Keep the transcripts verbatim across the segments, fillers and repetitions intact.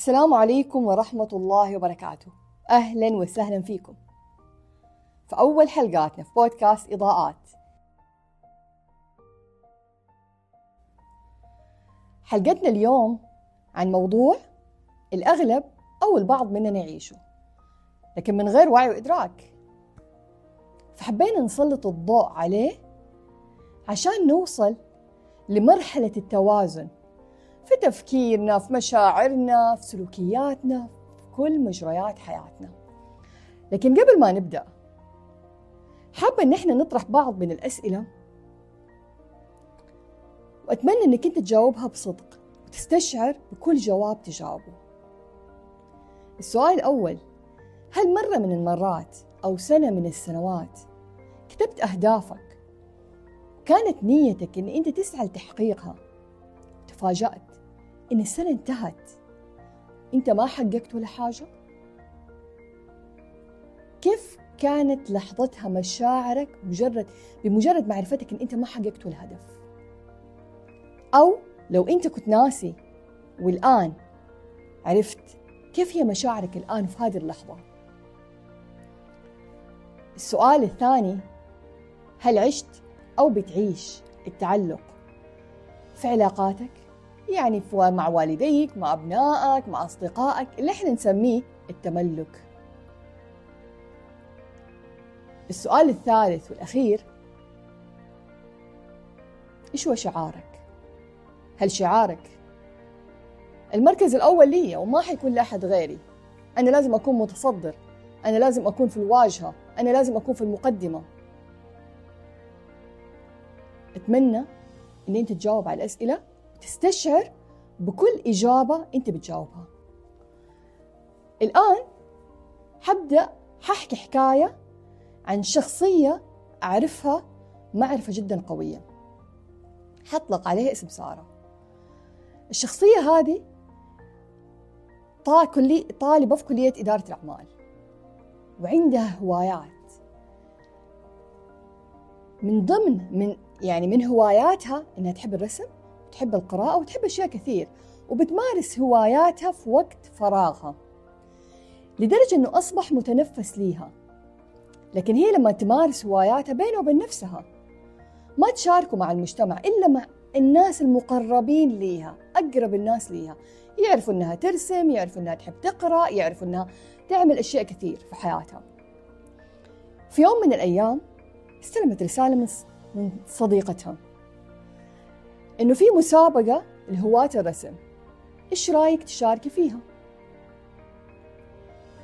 السلام عليكم ورحمة الله وبركاته. أهلا وسهلا فيكم في أول حلقاتنا في بودكاست إضاءات. حلقتنا اليوم عن موضوع الأغلب أو البعض مننا يعيشه لكن من غير وعي وإدراك، فحبينا نسلط الضوء عليه عشان نوصل لمرحلة التوازن في تفكيرنا، في مشاعرنا، في سلوكياتنا، في كل مجريات حياتنا. لكن قبل ما نبدأ حابة ان احنا نطرح بعض من الأسئلة، وأتمنى انك انت تجاوبها بصدق وتستشعر بكل جواب تجاوبه. السؤال الأول: هل مرة من المرات أو سنة من السنوات كتبت أهدافك وكانت نيتك ان انت تسعى لتحقيقها، تفاجأت إن السنة انتهت أنت ما حققت ولا حاجة؟ كيف كانت لحظتها مشاعرك مجرد بمجرد معرفتك إن أنت ما حققت ولا هدف؟ أو لو أنت كنت ناسي والآن عرفت، كيف هي مشاعرك الآن في هذه اللحظة؟ السؤال الثاني: هل عشت أو بتعيش التعلق في علاقاتك؟ يعني مع والديك، مع أبنائك، مع أصدقائك، اللي احنا نسميه التملك. السؤال الثالث والأخير: إيش هو شعارك؟ هل شعارك المركز الأول لي وما حيكون لأحد غيري، أنا لازم أكون متصدر، أنا لازم أكون في الواجهة، أنا لازم أكون في المقدمة؟ أتمنى إن أنت تجاوب على الأسئلة وتستشعر بكل إجابة أنت بتجاوبها. الآن حبدأ ححكي حكاية عن شخصية أعرفها معرفة جدا قوية، حطلق عليها اسم سارة. الشخصية هذه طالبة في كلية إدارة الأعمال وعندها هوايات، من ضمن من يعني من هواياتها إنها تحب الرسم، تحب القراءة، وتحب أشياء كثير، وبتمارس هواياتها في وقت فراغها لدرجة إنه أصبح متنفس ليها. لكن هي لما تمارس هواياتها بينها وبين نفسها، ما تشاركه مع المجتمع إلا مع الناس المقربين ليها، أقرب الناس ليها، يعرفوا إنها ترسم، يعرفوا إنها تحب تقرأ، يعرفوا إنها تعمل أشياء كثير في حياتها. في يوم من الأيام استلمت رسالة من من صديقتها إنه في مسابقة لهواة الرسم، إيش رأيك تشاركي فيها؟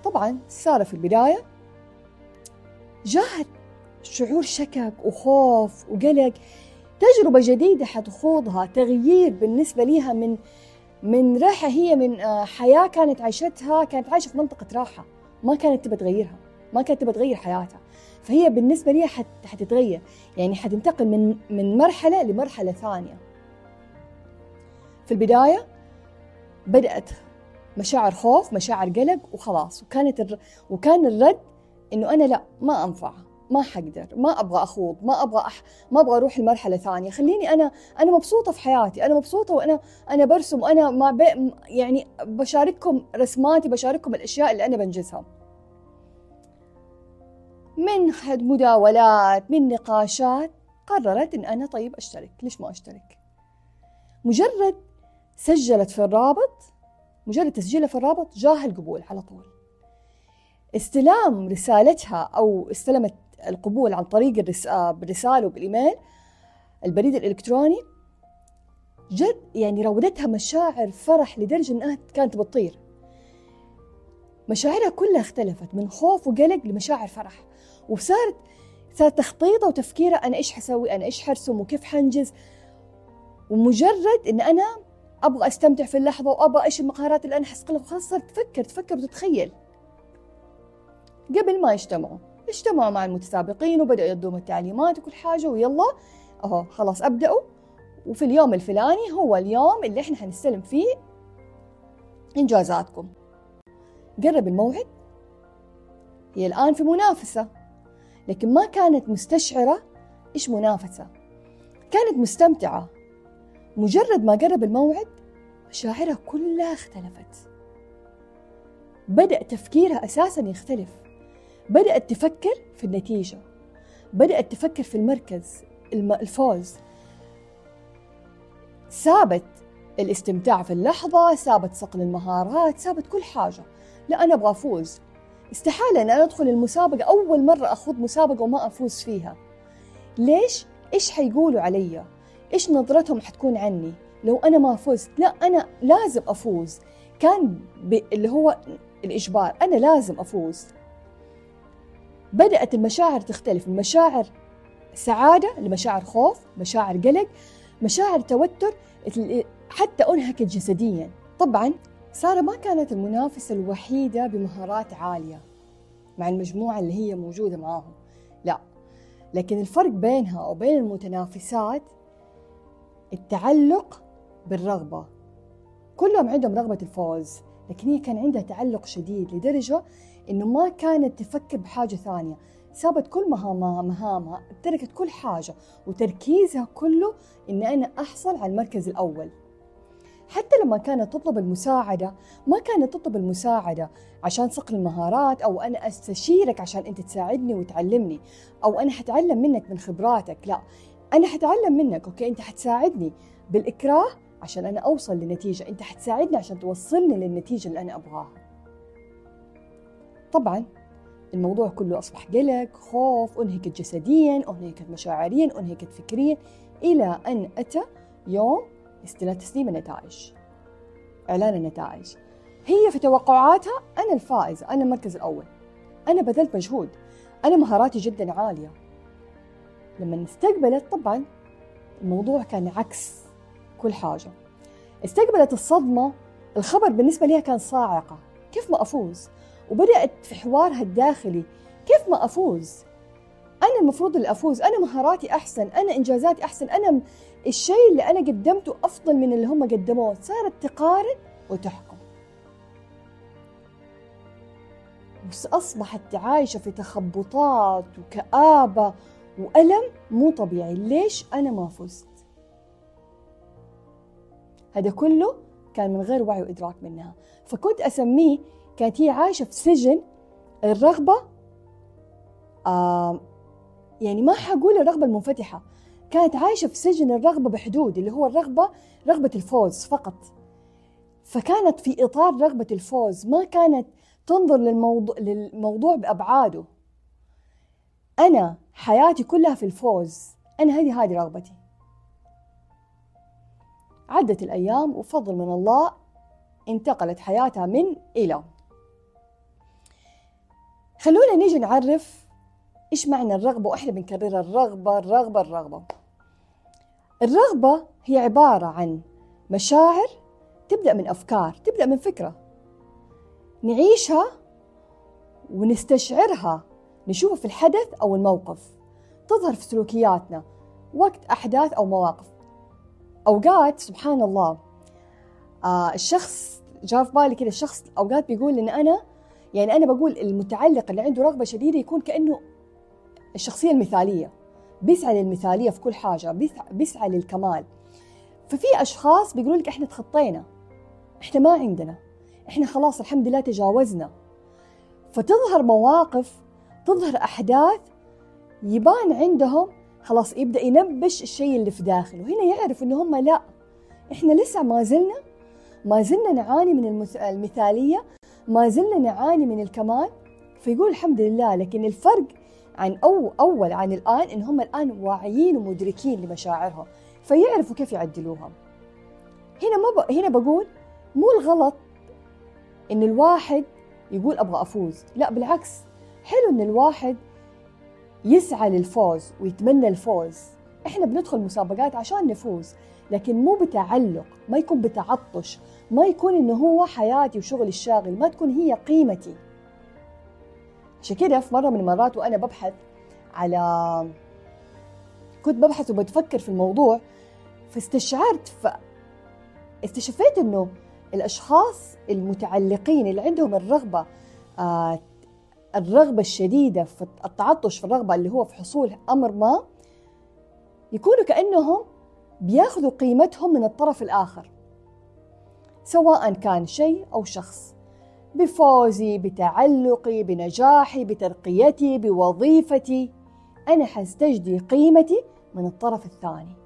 طبعاً سارة في البداية جاءت شعور شكك وخوف وقلق، تجربة جديدة حتخوضها، تغيير بالنسبة ليها من من راحة، هي من حياة كانت عايشتها، كانت عايشة في منطقة راحة، ما كانت تبى تغيرها، ما كانت تبى تغير حياتها، فهي بالنسبة لي حتتغير، يعني حتنتقل من من مرحلة لمرحلة ثانية. في البداية بدأت مشاعر خوف، مشاعر قلق وخلاص، وكانت الر... وكان الرد إنه أنا لا، ما أنفع، ما حقدر، ما أبغى أخوض، ما أبغى أح... ما أبغى أروح لمرحلة ثانية، خليني أنا أنا مبسوطة في حياتي، أنا مبسوطة وأنا أنا برسم، وأنا ما ب... يعني بشارككم رسماتي، بشارككم الأشياء اللي أنا بنجزها. من مداولات، من نقاشات، قررت إن أنا طيب أشترك، ليش ما أشترك؟ مجرد سجلت في الرابط، مجرد تسجيلها في الرابط جاه القبول على طول. استلام رسالتها أو استلمت القبول عن طريق الرسالة وبالإيميل، البريد الإلكتروني، جد يعني راودتها مشاعر فرح لدرجة إنها كانت بتطير. مشاعرها كلها اختلفت من خوف وقلق لمشاعر فرح، وصارت صارت تخطيطها وتفكيرها أنا إيش حسوي، أنا إيش حرسم، وكيف حنجز، ومجرد إن أنا أبغى أستمتع في اللحظة وأبغى إيش المقهارات اللي أنا حسقلها، وخلاص صارت تفكر تفكر وتتخيل. قبل ما يجتمعوا اجتمعوا مع المتسابقين وبدأوا يدوم التعليمات وكل حاجة، ويلا أهو خلاص أبدأوا، وفي اليوم الفلاني هو اليوم اللي إحنا هنستلم فيه إنجازاتكم. قرب الموعد، هي الآن في منافسة، لكن ما كانت مستشعرة إيش منافسة، كانت مستمتعة. مجرد ما قرب الموعد مشاعرها كلها اختلفت، بدأ تفكيرها أساساً يختلف، بدأت تفكر في النتيجة، بدأت تفكر في المركز، الفوز. سابت الاستمتاع في اللحظة، سابت صقل المهارات، سابت كل حاجة. لا، أنا أبغى أفوز. استحالة أن أنا أدخل المسابقة أول مرة أخوض مسابقة وما أفوز فيها. ليش؟ إيش حيقولوا علي؟ إيش نظرتهم حتكون عني لو أنا ما فزت؟ لا، أنا لازم أفوز. كان اللي هو الإجبار، أنا لازم أفوز. بدأت المشاعر تختلف، من مشاعر سعادة لمشاعر خوف، مشاعر قلق، مشاعر توتر، حتى أنهكت جسدياً. طبعاً سارة ما كانت المنافسة الوحيدة بمهارات عالية مع المجموعة اللي هي موجودة معاهم، لا، لكن الفرق بينها وبين المتنافسات التعلق بالرغبة. كلهم عندهم رغبة الفوز، لكن هي كان عندها تعلق شديد لدرجة إنه ما كانت تفكر بحاجة ثانية. سابت كل مهامها مهامها تركت كل حاجة، وتركيزها كله إن أنا أحصل على المركز الأول. حتى لما كانت تطلب المساعدة، ما كانت تطلب المساعدة عشان صقل المهارات أو أنا أستشيرك عشان أنت تساعدني وتعلمني أو أنا حتعلم منك من خبراتك، لا، أنا حتعلم منك، أوكي، أنت حتساعدني بالإكراه عشان أنا أوصل للنتيجة، أنت حتساعدني عشان توصلني للنتيجة اللي أنا أبغاها. طبعاً الموضوع كله أصبح قلق، خوف، أنهكت جسدياً، أنهكت مشاعرياً، أنهكت فكرياً، إلى أن أتى يوم استلام تسليم النتائج، إعلان النتائج. هي في توقعاتها أنا الفائزة، أنا المركز الأول، أنا بذلت مجهود، أنا مهاراتي جداً عالية. لما استقبلت، طبعاً الموضوع كان عكس كل حاجة. استقبلت الصدمة، الخبر بالنسبة لها كان صاعقة، كيف ما أفوز؟ وبدأت في حوارها الداخلي، كيف ما أفوز؟ أنا المفروض اللي أفوز، أنا مهاراتي أحسن، أنا إنجازاتي أحسن، أنا الشيء اللي أنا قدمته أفضل من اللي هم قدموه. صارت تقارن وتحكم، وأصبحت عايشة في تخبطات وكآبة وألم مو طبيعي. ليش أنا ما فزت؟ هذا كله كان من غير وعي وإدراك منها، فكنت أسميه كانت هي عايشة في سجن الرغبة. آه يعني ما حقول الرغبة المنفتحة، كانت عايشة في سجن الرغبة بحدود، اللي هو الرغبة رغبة الفوز فقط. فكانت في إطار رغبة الفوز، ما كانت تنظر للموضوع, للموضوع بأبعاده. أنا حياتي كلها في الفوز، أنا هذه هذه رغبتي. عدت الأيام، وفضل من الله انتقلت حياتها من إلى. خلونا نيجي نعرف إيش معنى الرغبة، وإحنا بنكررها الرغبة الرغبة الرغبة. الرغبة هي عبارة عن مشاعر تبدأ من أفكار، تبدأ من فكرة نعيشها ونستشعرها، نشوفها في الحدث أو الموقف، تظهر في سلوكياتنا وقت أحداث أو مواقف. أوقات سبحان الله آه الشخص جاء في بالي كده، الشخص أوقات بيقول إن أنا يعني أنا بقول المتعلق اللي عنده رغبة شديدة يكون كأنه الشخصية المثالية، بيسعى للمثالية في كل حاجة، بيسعى للكمال. ففي أشخاص بيقولوا لك إحنا تخطينا، إحنا ما عندنا، إحنا خلاص الحمد لله تجاوزنا. فتظهر مواقف، تظهر أحداث يبان عندهم خلاص، يبدأ ينبش الشيء اللي في داخله. هنا يعرف إن هم لا، إحنا لسه ما زلنا ما زلنا نعاني من المثالية، ما زلنا نعاني من الكمال. فيقول الحمد لله. لكن الفرق عن أو أول عن الآن إن هم الآن واعيين ومدركين لمشاعرهم، فيعرفوا كيف يعدلوها. هنا ما ب... هنا بقول مو الغلط إن الواحد يقول أبغى أفوز، لا بالعكس، حلو إن الواحد يسعى للفوز ويتمنى الفوز. إحنا بندخل مسابقات عشان نفوز، لكن مو بتعلق، ما يكون بتعطش، ما يكون إنه هو حياتي وشغلي الشاغل، ما تكون هي قيمتي. عشان كده في مرة من المرات وأنا ببحث على كنت ببحث وبتفكر في الموضوع، فاستشعرت ف... استشفيت إنه الأشخاص المتعلقين اللي عندهم الرغبة آه الرغبة الشديدة في التعطش في الرغبة اللي هو في حصول أمر ما، يكونوا كأنهم بياخذوا قيمتهم من الطرف الآخر، سواء كان شيء أو شخص. بفوزي، بتعلقي، بنجاحي، بترقيتي، بوظيفتي. أنا حستجدي قيمتي من الطرف الثاني.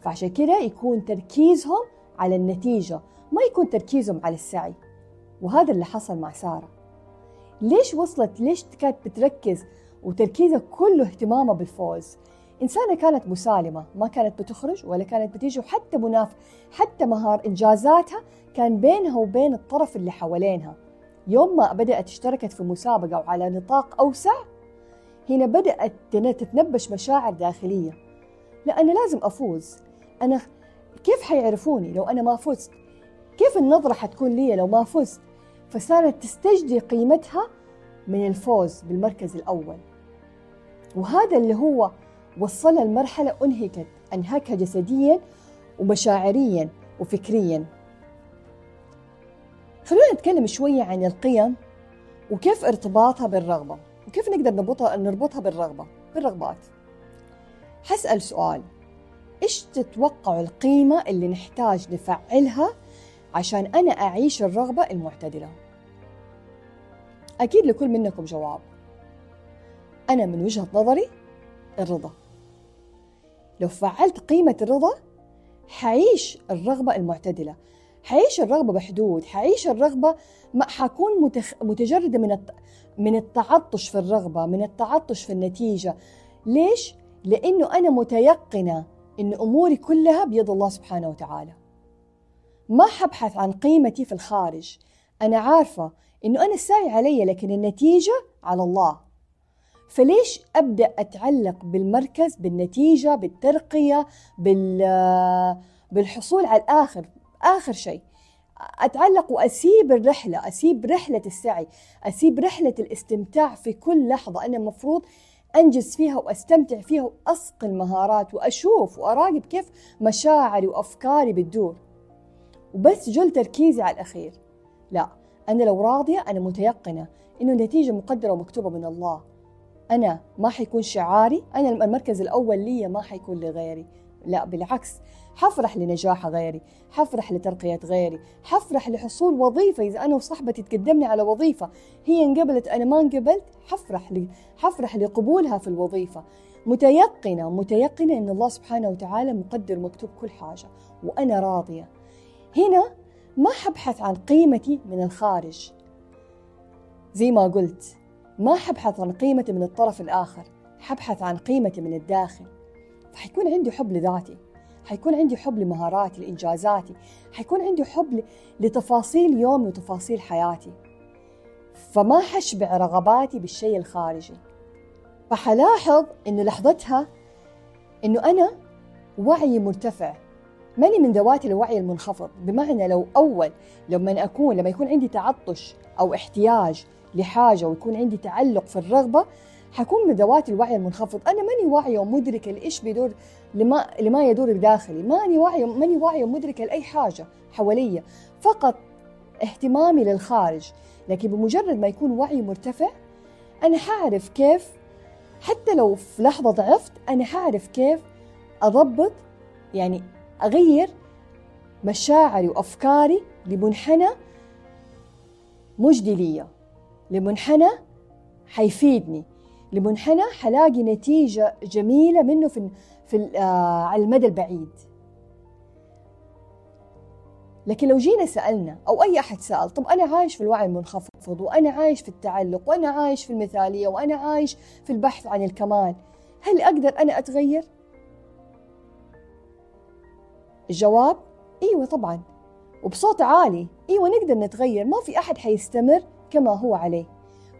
فعشان كده يكون تركيزهم على النتيجة، ما يكون تركيزهم على السعي. وهذا اللي حصل مع سارة. ليش وصلت؟ ليش كانت بتركز وتركيزها كله اهتمامها بالفوز؟ إنسانة كانت مسالمة، ما كانت بتخرج ولا كانت بتيجي، وحتى مناف حتى مهار إنجازاتها كان بينها وبين الطرف اللي حوالينها. يوم ما بدأت اشتركت في مسابقة وعلى نطاق أوسع، هنا بدأت تتنبش مشاعر داخلية. لا، أنا لازم أفوز. أنا كيف حيعرفوني لو أنا ما فزت؟ كيف النظرة حتكون لي لو ما فزت؟ فصارت تستجدي قيمتها من الفوز بالمركز الأول. وهذا اللي هو وصلها لمرحلة أنهكت، أنهكها جسديا ومشاعريا وفكريا. خلونا نتكلم شوية عن القيم وكيف ارتباطها بالرغبة، وكيف نقدر نربطها نربطها بالرغبة بالرغبات. حسأل سؤال: إيش تتوقع القيمة اللي نحتاج نفعلها عشان أنا أعيش الرغبة المعتدلة؟ أكيد لكل منكم جواب. أنا من وجهة نظري الرضا. لو فعلت قيمة الرضا حعيش الرغبة المعتدلة، حعيش الرغبة بحدود، حعيش الرغبة ما حكون متخ... متجردة من الت... من التعطش في الرغبة، من التعطش في النتيجة. ليش؟ لأنه أنا متيقنة إن أموري كلها بيد الله سبحانه وتعالى. ما حبحث عن قيمتي في الخارج، أنا عارفة إنه أنا السعي علي لكن النتيجة على الله. فليش أبدأ أتعلق بالمركز، بالنتيجة، بالترقية، بالحصول على الآخر آخر شيء؟ أتعلق وأسيب الرحلة، أسيب رحلة السعي، أسيب رحلة الاستمتاع في كل لحظة أنا مفروض أنجز فيها وأستمتع فيها وأسقي المهارات وأشوف وأراقب كيف مشاعري وأفكاري بتدور، وبس جل تركيزي على الأخير. لا، أنا لو راضية أنا متيقنة إنه النتيجة مقدرة ومكتوبة من الله. أنا ما حيكون شعاري أنا المركز الأول لي، ما حيكون لغيري. لا بالعكس، حفرح لنجاح غيري، حفرح لترقية غيري، حفرح لحصول وظيفة. إذا أنا وصحبتي تقدمنا على وظيفة، هي انقبلت أنا ما انقبلت، حفرح لي حفرح لقبولها في الوظيفة. متيقنة متيقنة إن الله سبحانه وتعالى مقدر مكتوب كل حاجة وأنا راضية. هنا ما حبحث عن قيمتي من الخارج، زي ما قلت ما حبحث عن قيمتي من الطرف الآخر، حبحث عن قيمتي من الداخل. فحيكون عندي حب لذاتي، حيكون عندي حب لمهاراتي، لإنجازاتي، حيكون عندي حب لتفاصيل يومي وتفاصيل حياتي. فما حشبع رغباتي بالشيء الخارجي. فحلاحظ إنه لحظتها إنه أنا وعي مرتفع، ماني من ذوات الوعي المنخفض. بمعنى لو أول لما أكون لما يكون عندي تعطش أو احتياج لحاجة ويكون عندي تعلق في الرغبة، حكون من ذوات الوعي المنخفض. أنا ماني واعية ومدركة لإيش بيدور، لما لما يدور بداخلي، ماني واعية ماني واعية ومدركة لأي حاجة حواليا، فقط اهتمامي للخارج. لكن بمجرد ما يكون وعي مرتفع، أنا حعرف كيف، حتى لو في لحظة ضعفت أنا حعرف كيف أضبط، يعني أغير مشاعري وأفكاري لمنحنى مجدي لي، لمنحنى حيفيدني، لمنحنى حلاقي نتيجة جميلة منه في في آه على المدى البعيد. لكن لو جينا سألنا أو أي أحد سأل، طب أنا عايش في الوعي المنخفض، وأنا عايش في التعلق، وأنا عايش في المثالية، وأنا عايش في البحث عن الكمال، هل أقدر أنا أتغير؟ الجواب إيوة طبعا، وبصوت عالي. إيوة نقدر نتغير، ما في أحد حيستمر كما هو عليه.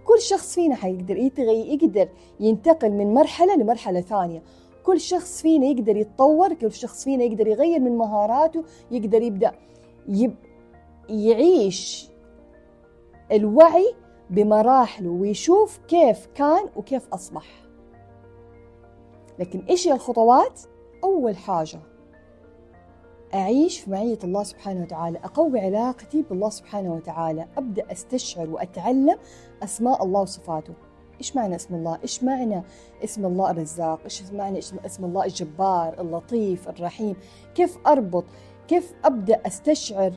كل شخص فينا حيقدر يقدر ينتقل من مرحلة لمرحلة ثانية، كل شخص فينا يقدر يتطور، كل شخص فينا يقدر يغير من مهاراته، يقدر يبدأ يب... يعيش الوعي بمراحله ويشوف كيف كان وكيف أصبح. لكن إيش هي الخطوات؟ أول حاجة أعيش في معية الله سبحانه وتعالى، أقوي علاقتي بالله سبحانه وتعالى، أبدأ أستشعر وأتعلم أسماء الله وصفاته. إيش معنى اسم الله؟ إيش معنى اسم الله الرزاق؟ إيش معنى اسم الله الجبار، اللطيف، الرحيم؟ كيف أربط؟ كيف أبدأ أستشعر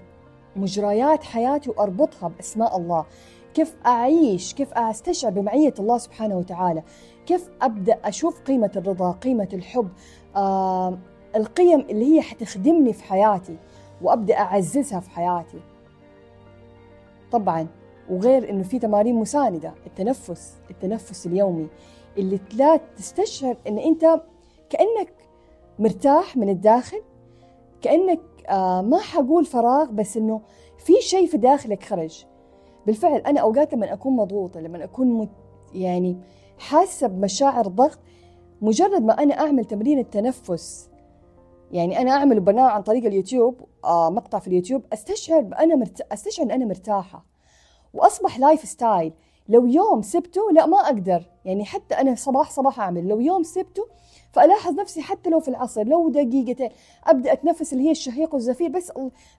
مجريات حياتي وأربطها بأسماء الله، كيف أعيش، كيف أستشعر بمعية الله سبحانه وتعالى، كيف أبدأ أشوف قيمة الرضا، قيمة الحب، آه القيم اللي هي حتخدمني في حياتي وأبدأ أعززها في حياتي. طبعاً وغير إنه في تمارين مساندة، التنفس، التنفس اليومي اللي لا تستشعر إن أنت كأنك مرتاح من الداخل، كأنك آه ما حقول فراغ، بس إنه في شيء في داخلك خرج. بالفعل أنا أوقات لما أكون مضغوطة، لما أكون يعني حاسة بمشاعر ضغط، مجرد ما أنا أعمل تمرين التنفس، يعني أنا أعمل برنامج عن طريق اليوتيوب، آه مقطع في اليوتيوب، أستشعر بأنا مرت... أستشعر أن أنا مرتاحة، وأصبح لايف ستايل. لو يوم سبته لا ما أقدر، يعني حتى أنا صباح صباح أعمل، لو يوم سبته فألاحظ نفسي حتى لو في العصر لو دقيقتين أبدأ أتنفس اللي هي الشهيق والزفير، بس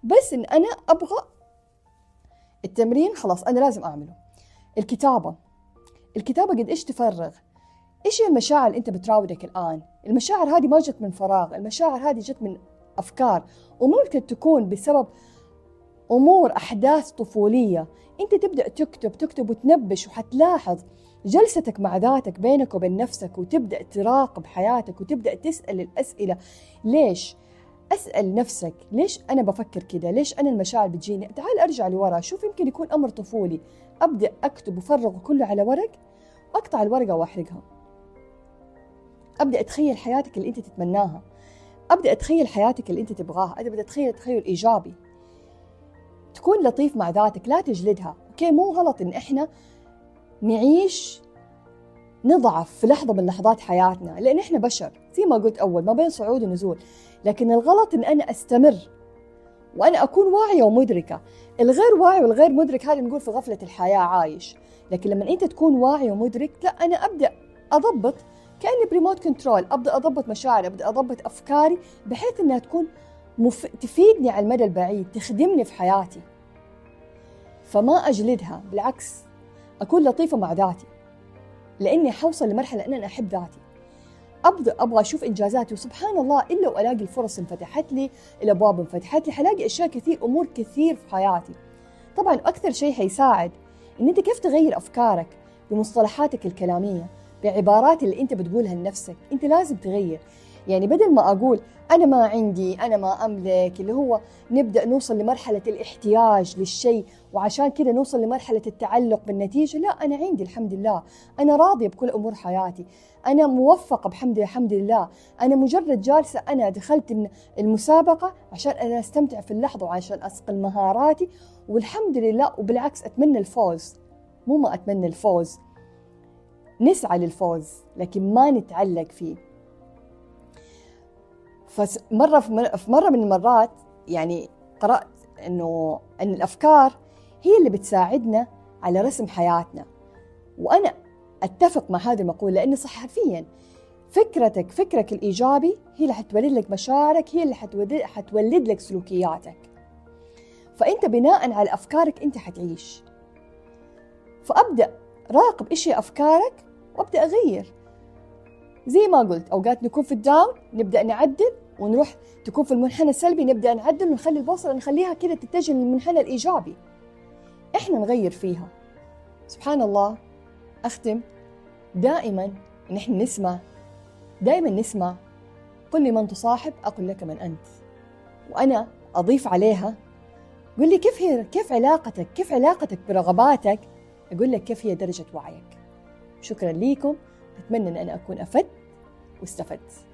بس إن أنا أبغى التمرين خلاص أنا لازم أعمله. الكتابة، الكتابة قد إيش تفرغ، إيش المشاعر اللي أنت بتراودك الآن. المشاعر هذه ما جت من فراغ، المشاعر هذه جت من أفكار، وممكن تكون بسبب أمور أحداث طفولية. أنت تبدأ تكتب تكتب وتنبش، وحتلاحظ جلستك مع ذاتك بينك وبين نفسك، وتبدأ تراقب حياتك وتبدأ تسأل الأسئلة. ليش؟ أسأل نفسك ليش أنا بفكر كده، ليش أنا المشاعر بتجيني، تعال أرجع لورا، شوف يمكن يكون أمر طفولي. أبدأ أكتب وفرغ كله على ورق، أقطع الورقة وأحرقها. أبدأ أتخيل حياتك اللي أنت تتمناها، أبدأ أتخيل حياتك اللي أنت تبغاها، أبدأ أتخيل تخيل إيجابي. تكون لطيف مع ذاتك، لا تجلدها. أوكي، مو غلط إن إحنا نعيش نضعف في لحظة من لحظات حياتنا، لأن إحنا بشر زي ما قلت أول، ما بين صعود ونزول. لكن الغلط إن أنا أستمر وأنا أكون واعية ومدركة. الغير واعي والغير مدرك هذا نقول في غفلة الحياة عايش، لكن لما أنت تكون واعي ومدرك، لا أنا أبدأ أضبط كأني بريموت كنترول، أبدأ أضبط مشاعري، أبدأ أضبط أفكاري، بحيث إنها تكون مف... تفيدني على المدى البعيد، تخدمني في حياتي. فما أجلدها، بالعكس أكون لطيفة مع ذاتي، لأني حوصل لمرحلة أن أنا أحب ذاتي. أبدأ أبغى أشوف إنجازاتي، وسبحان الله إلا وألاقي الفرص انفتحت لي، الأبواب انفتحت لي، حلاقي أشياء كثير، أمور كثير في حياتي. طبعا أكثر شيء حيساعد إن أنت كيف تغير أفكارك بمصطلحاتك الكلامية، بعبارات اللي أنت بتقولها لنفسك. أنت لازم تغير، يعني بدل ما أقول أنا ما عندي، أنا ما أملك، اللي هو نبدأ نوصل لمرحلة الاحتياج للشيء، وعشان كده نوصل لمرحلة التعلق بالنتيجة. لا، أنا عندي الحمد لله، أنا راضية بكل أمور حياتي، أنا موفقة بحمد الحمد لله، أنا مجرد جالسة، أنا دخلت من المسابقة عشان أنا أستمتع في اللحظة وعشان أصقل مهاراتي والحمد لله. وبالعكس أتمنى الفوز، مو ما أتمنى الفوز، نسعى للفوز لكن ما نتعلق فيه. فمرة في مرة من المرات يعني قرأت إنه أن الأفكار هي اللي بتساعدنا على رسم حياتنا، وأنا أتفق مع هذه المقولة لأنه صح حرفياً. فكرتك، فكرك الإيجابي هي اللي حتولد لك مشاعرك، هي اللي حتولد لك سلوكياتك. فأنت بناءً على أفكارك أنت حتعيش. فأبدأ راقب إيش هي أفكارك وأبدأ أغير. زي ما قلت أوقات نكون في الداون نبدأ نعدل، ونروح تكون في المنحنى السلبي نبدأ نعدل ونخلي البوصلة نخليها كده تتجه للمنحنى الإيجابي، إحنا نغير فيها. سبحان الله. أختم دائما إن إحنا نسمع، دائما نسمع قل لي من تصاحب أقول لك من أنت، وأنا أضيف عليها قل لي كيف هي، كيف علاقتك، كيف علاقتك برغباتك، أقول لك كيف هي درجة وعيك. شكرا ليكم، أتمنى أن أنا أكون أفدت واستفدت.